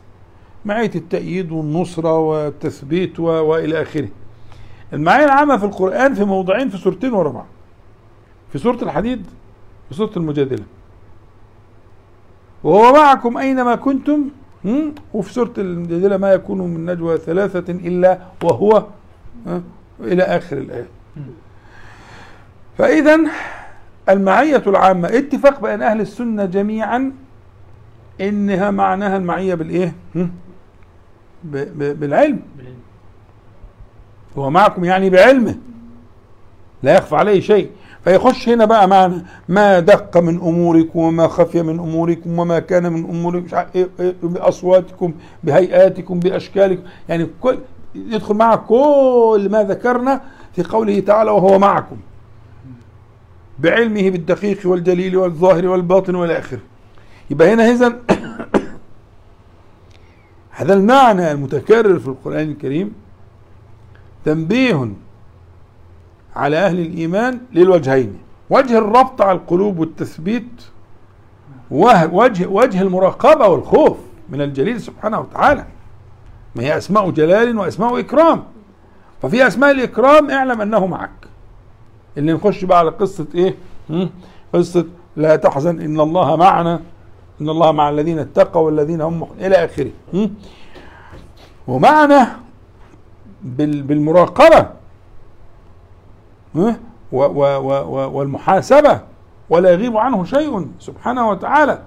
معاية التأييد والنصرة والتثبيت وإلى آخره. المعايا العامة في القرآن في موضعين في سورتين ورا بعض، في سورة الحديد وسورة المجادلة، وهو معكم أينما كنتم، وفي سورة المجادلة ما يكون من نجوى ثلاثة إلا وهو، إلى آخر الآية. فإذا المعية العامة اتفاق بين أهل السنة جميعا إنها معناها المعية بالإيه؟ بالعلم، هو معكم يعني بعلمه لا يخفى عليه شيء. فيخش هنا بقى معنى ما دق من أموركم وما خفي من أموركم وما كان من أموركم بأصواتكم بهيئاتكم بأشكالكم، يعني كل يدخل معه كل ما ذكرنا في قوله تعالى وهو معكم بعلمه بالدقيق والجليل والظاهر والباطن والآخر. يبقى هنا إذن هذا المعنى المتكرر في القرآن الكريم تنبيه على أهل الإيمان للوجهين، وجه الربط على القلوب والتثبيت، ووجه وجه المراقبة والخوف من الجليل سبحانه وتعالى، ما هي أسماء جلال وأسماء إكرام، ففي أسماء الإكرام اعلم أنه معك. اللي نخش بقى على قصة إيه؟ قصة لا تحزن إن الله معنا، إن الله مع الذين اتقوا والذين هم محسنون إلى آخره. ومعنا بالمراقبة والمحاسبة، ولا يغيب عنه شيء سبحانه وتعالى،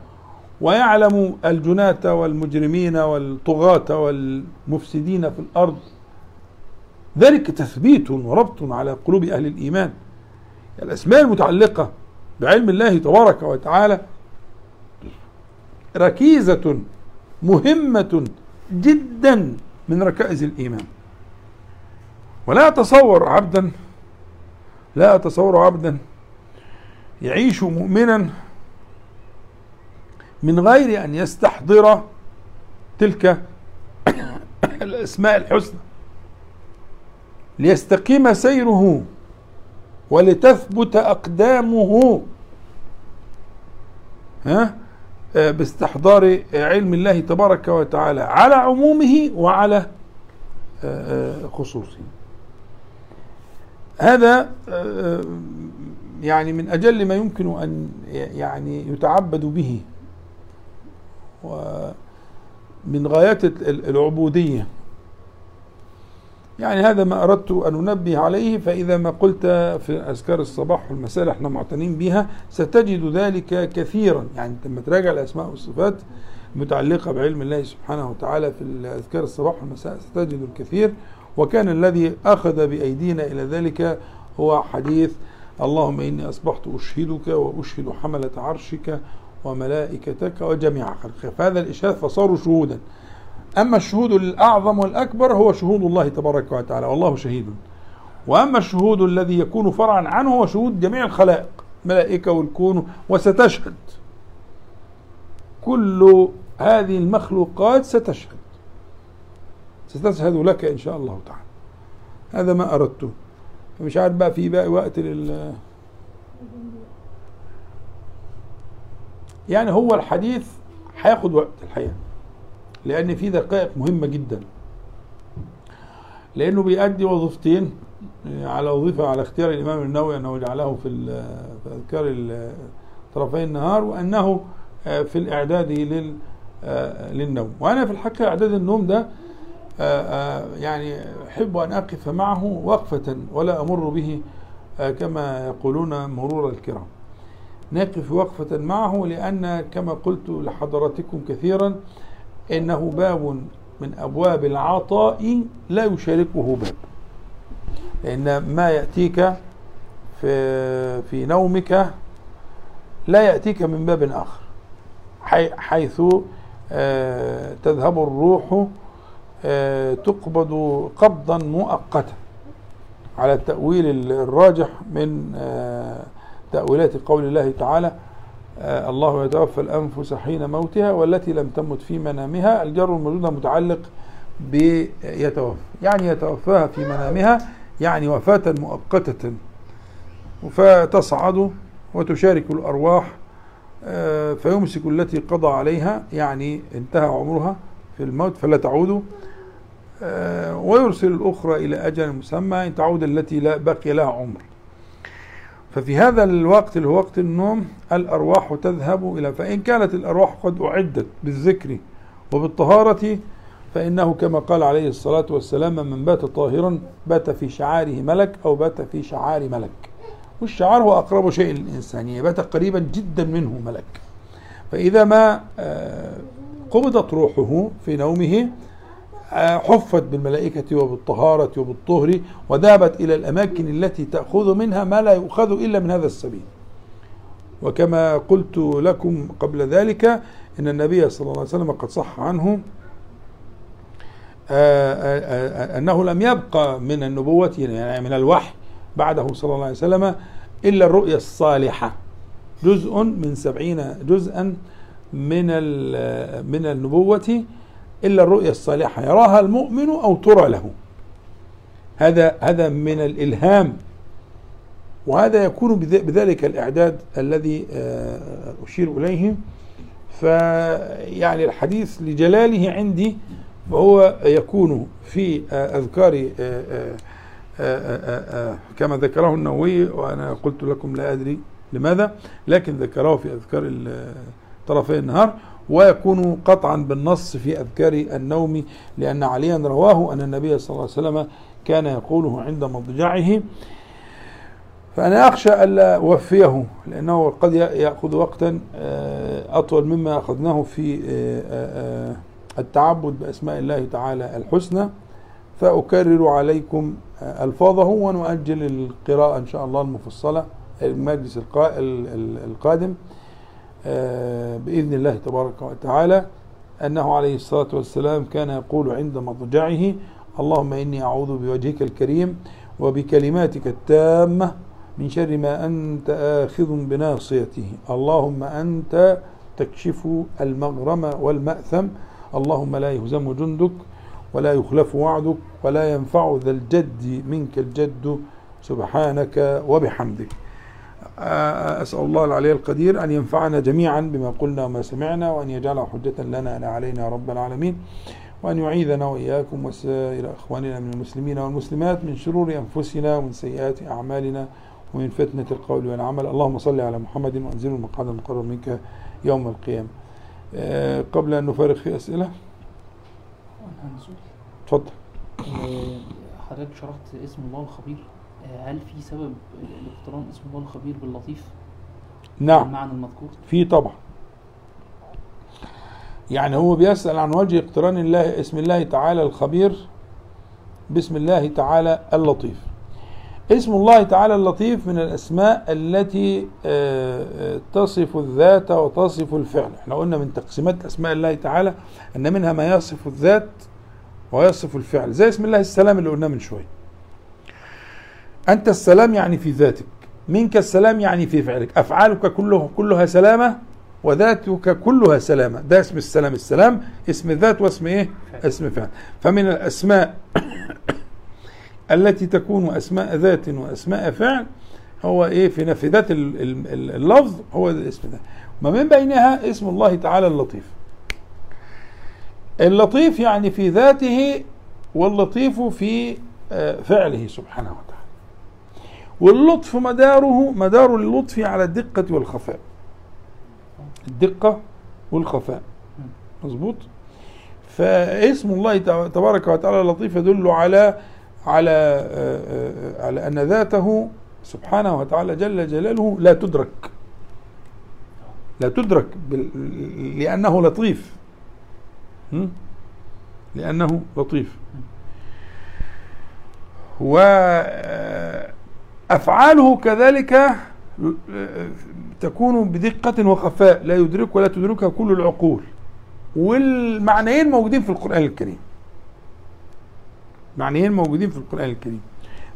ويعلم الجناة والمجرمين والطغاة والمفسدين في الأرض، ذلك تثبيت وربط على قلوب أهل الإيمان. الأسماء المتعلقة بعلم الله تبارك وتعالى ركيزة مهمة جدا من ركائز الإيمان. ولا أتصور عبدا لا أتصور عبدا يعيش مؤمنا من غير أن يستحضر تلك الأسماء الحسنى ليستقيم سيره ولتثبت أقدامه، ها؟ باستحضار علم الله تبارك وتعالى على عمومه وعلى خصوصه. هذا يعني من أجل ما يمكن أن يعني يتعبد به، ومن غايات العبودية، يعني هذا ما أردت أن أنبه عليه. فإذا ما قلت في أذكار الصباح والمساء احنا معتنين بها ستجد ذلك كثيرا، يعني لما تراجع الأسماء والصفات المتعلقة بعلم الله سبحانه وتعالى في أذكار الصباح والمساء ستجد الكثير. وكان الذي أخذ بأيدينا إلى ذلك هو حديث اللهم إني أصبحت أشهدك وأشهد حملة عرشك وملائكتك وجميع خلقك، فهذا الإشهاد فصاروا شهودا. أما الشهود الأعظم والأكبر هو شهود الله تبارك وتعالى والله شهيد، وأما الشهود الذي يكون فرعا عنه هو شهود جميع الخلائق، ملائكة والكون، وستشهد كل هذه المخلوقات ستشهد. ستشهد لك إن شاء الله تعالى. هذا ما أردته. مش عارف بقى في باقي وقت لل يعني هو الحديث هياخد وقت الحقيقة، لأن في دقائق مهمة جدا، لأنه بيأدي وظيفتين، على وظيفة على اختيار الإمام النووي أنه جعله في أذكار طرفي النهار، وأنه في الإعداد للنوم. وأنا في الحقيقة إعداد النوم ده يعني أحب أن أقف معه وقفة ولا أمر به كما يقولون مرور الكرام، نقف وقفة معه، لأن كما قلت لحضراتكم كثيرا إنه باب من أبواب العطاء لا يشاركه باب، لأن ما يأتيك في, في نومك لا يأتيك من باب آخر، حيث تذهب الروح تقبض قبضا مؤقتا على التأويل الراجح من تأويلات قول الله تعالى الله يتوفى الأنفس حين موتها والتي لم تمت في منامها. الجر والمجرور متعلق بيتوفى، يعني يتوفاها في منامها، يعني وفاة مؤقتة، فتصعد وتشارك الأرواح فيمسك التي قضى عليها، يعني انتهى عمرها في الموت فلا تعود، ويرسل الأخرى إلى أجل مسمى إن تعود التي لا بقي لها عمر. ففي هذا الوقت اللي هو وقت النوم الأرواح تذهب إلى، فإن كانت الأرواح قد أعدت بالذكر وبالطهارة فإنه كما قال عليه الصلاة والسلام من بات طاهرا بات في شعاره ملك أو بات في شعار ملك، والشعار هو أقرب شيء للإنسان، يبات قريبا جدا منه ملك. فإذا ما قبضت روحه في نومه حفت بالملائكة وبالطهارة وبالطهر وذهبت إلى الأماكن التي تأخذ منها ما لا يؤخذ إلا من هذا السبيل. وكما قلت لكم قبل ذلك إن النبي صلى الله عليه وسلم قد صح عنه أنه لم يبقى من النبوة يعني من الوحي بعده صلى الله عليه وسلم إلا الرؤيا الصالحة، جزء من سبعين جزءا من من النبوة، إلا الرؤيا الصالحة يراها المؤمن أو ترى له. هذا هذا من الإلهام، وهذا يكون بذلك الإعداد الذي أشير إليه. فيعني الحديث لجلاله عندي، وهو يكون في أذكار كما ذكره النووي، وأنا قلت لكم لا أدري لماذا لكن ذكره في أذكار طرفي النهار، ويكون قطعا بالنص في أذكار النوم، لأن عليا رواه أن النبي صلى الله عليه وسلم كان يقوله عند مضجعه. فأنا أخشى ألا أوفيه لأنه قد يأخذ وقتا أطول مما أخذناه في التعبد بأسماء الله تعالى الحسنى، فأكرر عليكم ألفاظه ونؤجل القراءة إن شاء الله المفصلة المجلس القادم بإذن الله تبارك وتعالى. أنه عليه الصلاة والسلام كان يقول عند مضجعه اللهم إني أعوذ بوجهك الكريم وبكلماتك التامة من شر ما أنت آخذ بناصيته، اللهم أنت تكشف المغرم والمأثم، اللهم لا يهزم جندك ولا يخلف وعدك ولا ينفع ذا الجد منك الجد، سبحانك وبحمدك. أسأل الله العلي القدير أن ينفعنا جميعا بما قلنا وما سمعنا، وأن يجعله حجة لنا لا علينا رب العالمين، وأن يعيذنا وإياكم وسائر إخواننا من المسلمين والمسلمات من شرور أنفسنا ومن سيئات أعمالنا ومن فتنة القول والعمل. اللهم صل على محمد وأنزل المقعد المقرب منك يوم القيامة. قبل أن نفارق في أسئلة تفضل. حضرتك شرحت اسم الله الخبير، هل في سبب الاقتران اسم الله الخبير باللطيف؟ نعم، المعنى المذكور في طبعا، يعني هو بيسأل عن وجه اقتران الله اسم الله تعالى الخبير باسم الله تعالى اللطيف. اسم الله تعالى اللطيف من الأسماء التي تصف الذات وتصف الفعل. احنا قلنا من تقسيمات أسماء الله تعالى أن منها ما يصف الذات ويصف الفعل، زي اسم الله السلام اللي قلناه من شوية، أنت السلام يعني في ذاتك، منك السلام يعني في فعلك، أفعالك كله كلها سلامة وذاتك كلها سلامة. ده اسم السلام، السلام اسم الذات واسم إيه؟ اسم فعل. فمن الأسماء التي تكون أسماء ذات وأسماء فعل هو إيه في نفي ذات اللفظ هو الاسم ده. ومن بينها اسم الله تعالى اللطيف. اللطيف يعني في ذاته، واللطيف في فعله سبحانه وتعالى. واللطف مداره مدار اللطف على الدقة والخفاء، الدقة والخفاء، مظبوط. فاسم الله تبارك وتعالى اللطيف يدل على على على أن ذاته سبحانه وتعالى جل جلاله لا تدرك، لا تدرك لأنه لطيف، لأنه لطيف. وأفعاله كذلك تكون بدقة وخفاء، لا يدرك ولا تدركها كل العقول. والمعنيين موجودين في القرآن الكريم، معنيين موجودين في القرآن الكريم.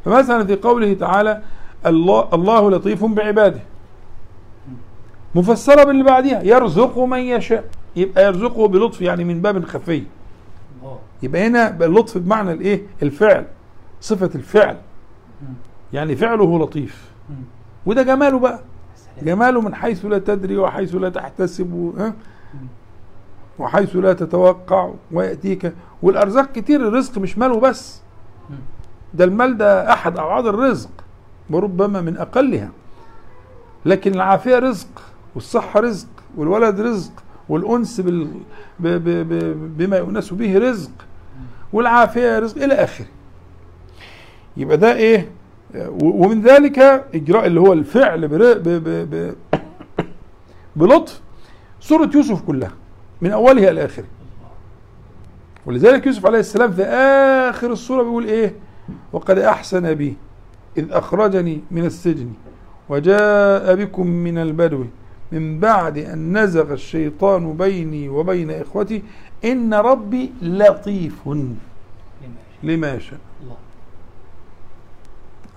فمثلا في قوله تعالى الله, الله لطيف بعباده، مفسرة باللي بعديها يرزق من يشاء، يبقى يرزقه بلطف يعني من باب خفي. يبقى هنا اللطف بمعنى الايه؟ الفعل، صفة الفعل، يعني فعله لطيف. وده جماله بقى، جماله من حيث لا تدري وحيث لا تحتسب وحيث لا تتوقع ويأتيك. والأرزاق كتير، الرزق مش ماله بس، ده المال ده أحد أبعاد الرزق وربما من أقلها، لكن العافية رزق، والصحة رزق، والولد رزق، والأنس بال... ب... ب... ب... بما يؤنس به رزق، والعافية رزق إلى آخره. يبقى ده إيه؟ ومن ذلك إجراء اللي هو الفعل ب... ب... ب... بلطف سورة يوسف كلها من أولها إلى آخره. ولذلك يوسف عليه السلام في آخر السورة بيقول إيه؟ وقد أحسن بي إذ أخرجني من السجن وجاء بكم من البدو من بعد أن نزغ الشيطان بيني وبين إخوتي إن ربي لطيف لما يشاء.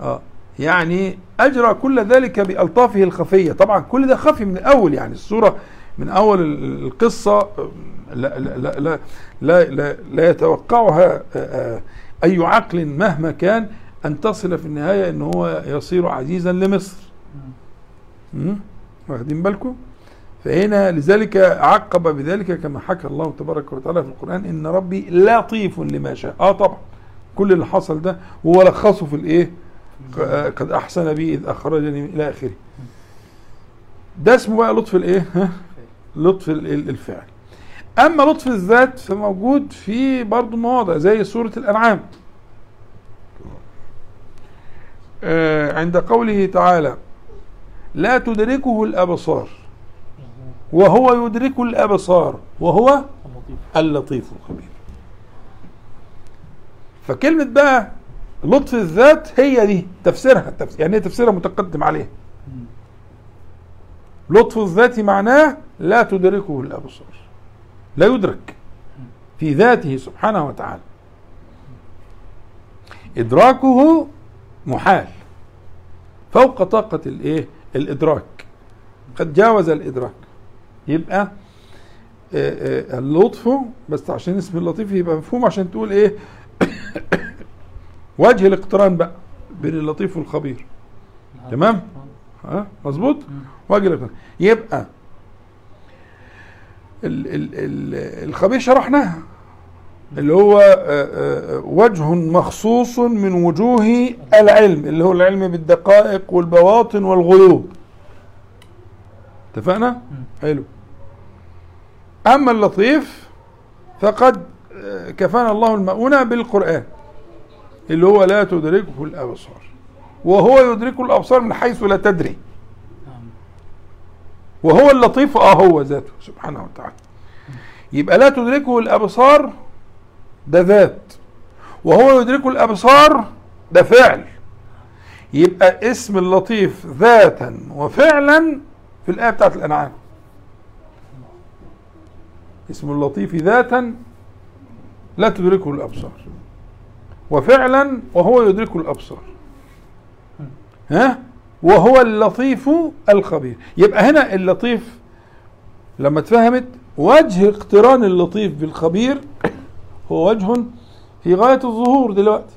آه يعني أجرى كل ذلك بألطافه الخفية. طبعا كل ده خفي من الأول، يعني السورة من أول القصة لا, لا, لا, لا, لا, لا يتوقعها أي عقل مهما كان أن تصل في النهاية أنه هو يصير عزيزا لمصر. مم؟ واخدين بالكم؟ فهنا لذلك عقب بذلك كما حكى الله تبارك وتعالى في القرآن إن ربي لطيف لما شاء. آه طبعا كل اللي حصل ده هو لخصه في الإيه؟ قد أحسن بي إذ أخرجني إلى آخره. ده اسمه بقى لطف الإيه؟ لطف الفعل. أما لطف الذات فموجود في برضه مواضع زي سورة الأنعام عند قوله تعالى لا تدركه الأبصار وهو يدرك الأبصار وهو اللطيف الخبير. فكلمة بقى لطف الذات هي دي تفسيرها، يعني تفسيرها متقدم عليه. لطف الذات معناه لا تدركه الأبصار، لا يدرك في ذاته سبحانه وتعالى، إدراكه محال فوق طاقة الإيه؟ الإدراك، قد جاوز الإدراك. يبقى اللطف بس عشان اسم اللطيف يبقى مفهوم، عشان تقول إيه وجه الاقتران بقى بين اللطيف والخبير. تمام؟ ها مظبوط؟ وجه الاقتران. يبقى ال ال ال الخبير شرحناها اللي هو وجه مخصوص من وجوه العلم، اللي هو العلم بالدقائق والبواطن والغيوب. اتفقنا؟ حلو. أما اللطيف فقد كفانا الله المؤونة بالقرآن اللي هو لا تدركه الأبصار وهو يدرك الأبصار من حيث لا تدري، وهو اللطيف اه هو ذاته سبحانه وتعالى. يبقى لا تدركه الأبصار ده ذات، وهو يدرك الأبصار ده فعل. يبقى اسم اللطيف ذاتا وفعلا في الآية بتاعت الأنعام، اسم اللطيف ذاتا لا تدركه الأبصار وفعلا وهو يدرك الأبصار، ها، وهو اللطيف الخبير. يبقى هنا اللطيف لما اتفهمت وجه اقتران اللطيف بالخبير هو وجه في غاية الظهور دلوقتي،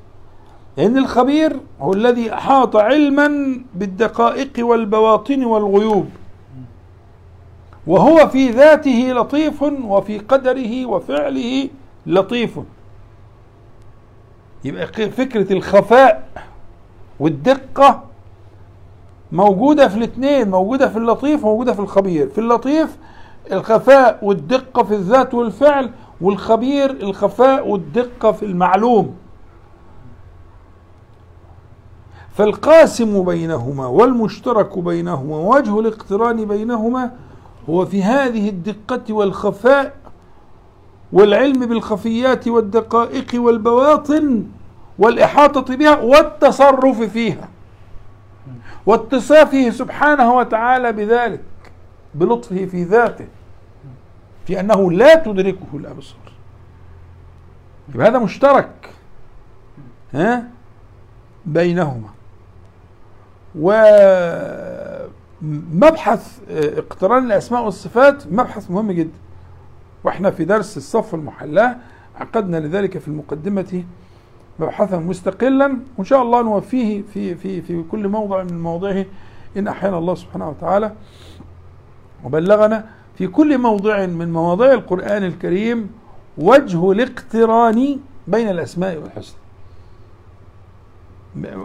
لأن الخبير هو الذي أحاط علما بالدقائق والبواطن والغيوب، وهو في ذاته لطيف وفي قدره وفعله لطيف. يبقى فكرة الخفاء والدقة موجودة في الاثنين، موجودة في اللطيف وموجودة في الخبير. في اللطيف الخفاء والدقة في الذات والفعل، والخبير الخفاء والدقة في المعلوم. فالقاسم بينهما والمشترك بينهما وجه الاقتران بينهما هو في هذه الدقة والخفاء والعلم بالخفيات والدقائق والبواطن والإحاطة بها والتصرف فيها واتصافه سبحانه وتعالى بذلك بلطفه في ذاته، في أنه لا تدركه الأبصار. يبقى هذا مشترك ها بينهما. ومبحث اقتران الأسماء والصفات مبحث مهم جدا، واحنا في درس الصف المحلاه عقدنا لذلك في المقدمة مبحثا مستقلا، وان شاء الله نوفيه في في في كل موضع من مواضعه ان احيانا الله سبحانه وتعالى، وبلغنا في كل موضع من مواضع القرآن الكريم وجه الاقتران بين الاسماء والحسنى.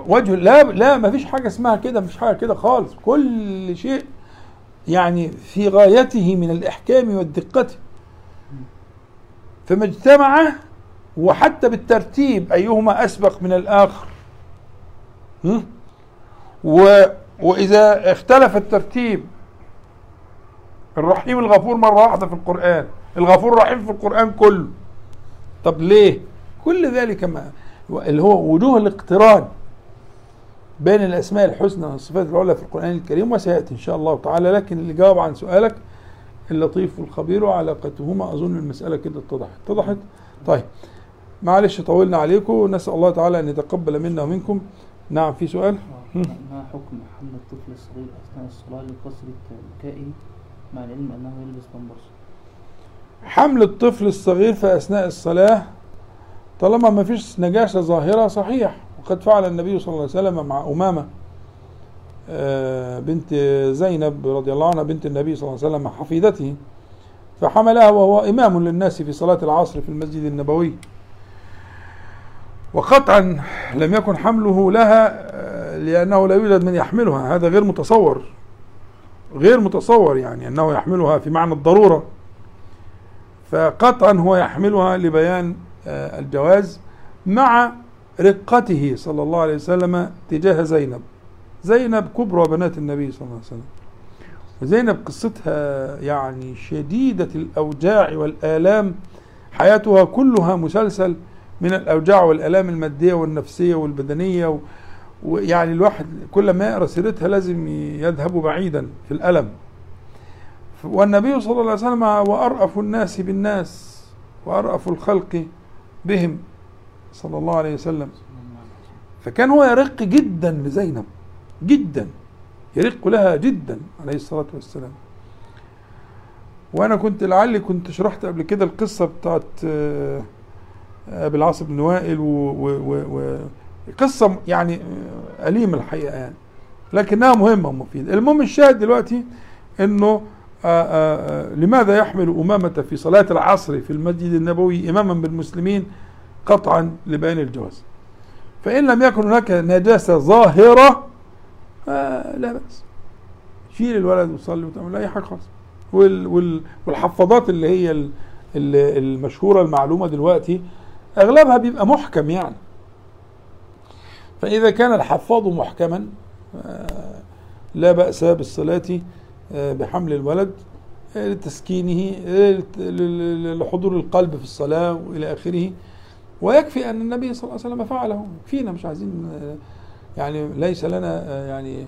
وجه لا لا ما فيش حاجه اسمها كده، ما فيش حاجه كده خالص، كل شيء يعني في غايته من الاحكام والدقه. فما اجتمع وحتى بالترتيب أيهما أسبق من الآخر، و وإذا اختلف الترتيب، الرحيم الغفور مرة واحدة في القرآن، الغفور الرحيم في القرآن كله، طب ليه؟ كل ذلك ما اللي هو وجوه الاقتران بين الأسماء الحسنى والصفات العلى في القرآن الكريم، وسيأتي إن شاء الله تعالى. لكن اللي جاوب عن سؤالك اللطيف والخبير وعلاقتهما، أظن المسألة كده اتضحت اتضحت طيب معلش طولنا عليكم، نسأل الله تعالى أن يتقبل منا ومنكم. نعم في سؤال، ما حكم حمل الطفل الصغير أثناء الصلاة لقصر بكائه مع العلم أنه يلبس بامبرز؟ حمل الطفل الصغير في أثناء الصلاة طالما ما فيش نجاسة ظاهرة صحيح، وقد فعل النبي صلى الله عليه وسلم مع أمامة بنت زينب رضي الله عنها بنت النبي صلى الله عليه وسلم مع حفيدته، فحملها وهو إمام للناس في صلاة العصر في المسجد النبوي، وقطعا لم يكن حمله لها لأنه لا يوجد من يحملها، هذا غير متصور غير متصور يعني أنه يحملها في معنى الضرورة، فقطعا هو يحملها لبيان الجواز مع رقته صلى الله عليه وسلم تجاه زينب زينب كبرى بنات النبي صلى الله عليه وسلم. وزينب قصتها يعني شديدة الأوجاع والآلام، حياتها كلها مسلسل من الأوجاع والآلام المادية والنفسية والبدنية، ويعني الواحد كل ما يقرأ سيرتها لازم يذهب بعيدا في الألم. والنبي صلى الله عليه وسلم وأرأف الناس بالناس وأرأف الخلق بهم صلى الله عليه وسلم، فكان هو يرق جدا لزينب جدا، يرق لها جدا عليه الصلاة والسلام. وأنا كنت لعلي كنت شرحت قبل كده القصة بتاعت أبي العاص بن وائل، وقصة يعني أليمة الحقيقة يعني، لكنها مهمة ومفيدة. المهم الشاهد دلوقتي إنه آآ آآ لماذا يحمل أمامة في صلاة العصر في المسجد النبوي إماما بالمسلمين قطعا لبيان الجواز، فإن لم يكن هناك نجاسة ظاهرة آه لا بأس، شيل الولد وصلي وتعمل أي حاجة خالص. والحفاضات اللي هي المشهورة المعلومة دلوقتي أغلبها بيبقى محكم يعني، فإذا كان الحفاض محكما آه لا بأس بالصلاة آه بحمل الولد آه لتسكينه آه لحضور القلب في الصلاة وإلى آخره، ويكفي أن النبي صلى الله عليه وسلم فعله فينا، مش عايزين آه يعني ليس لنا يعني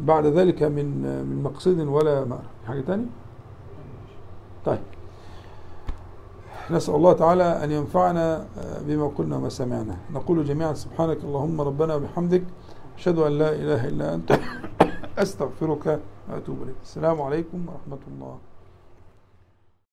بعد ذلك من من مقصد ولا مأرب. حاجة تانية؟ طيب نسأل الله تعالى أن ينفعنا بما قلنا وما سمعنا. نقول جميعا سبحانك اللهم ربنا وبحمدك، أشهد أن لا إله إلا أنت، أستغفرك وأتوب إليك. السلام عليكم ورحمة الله.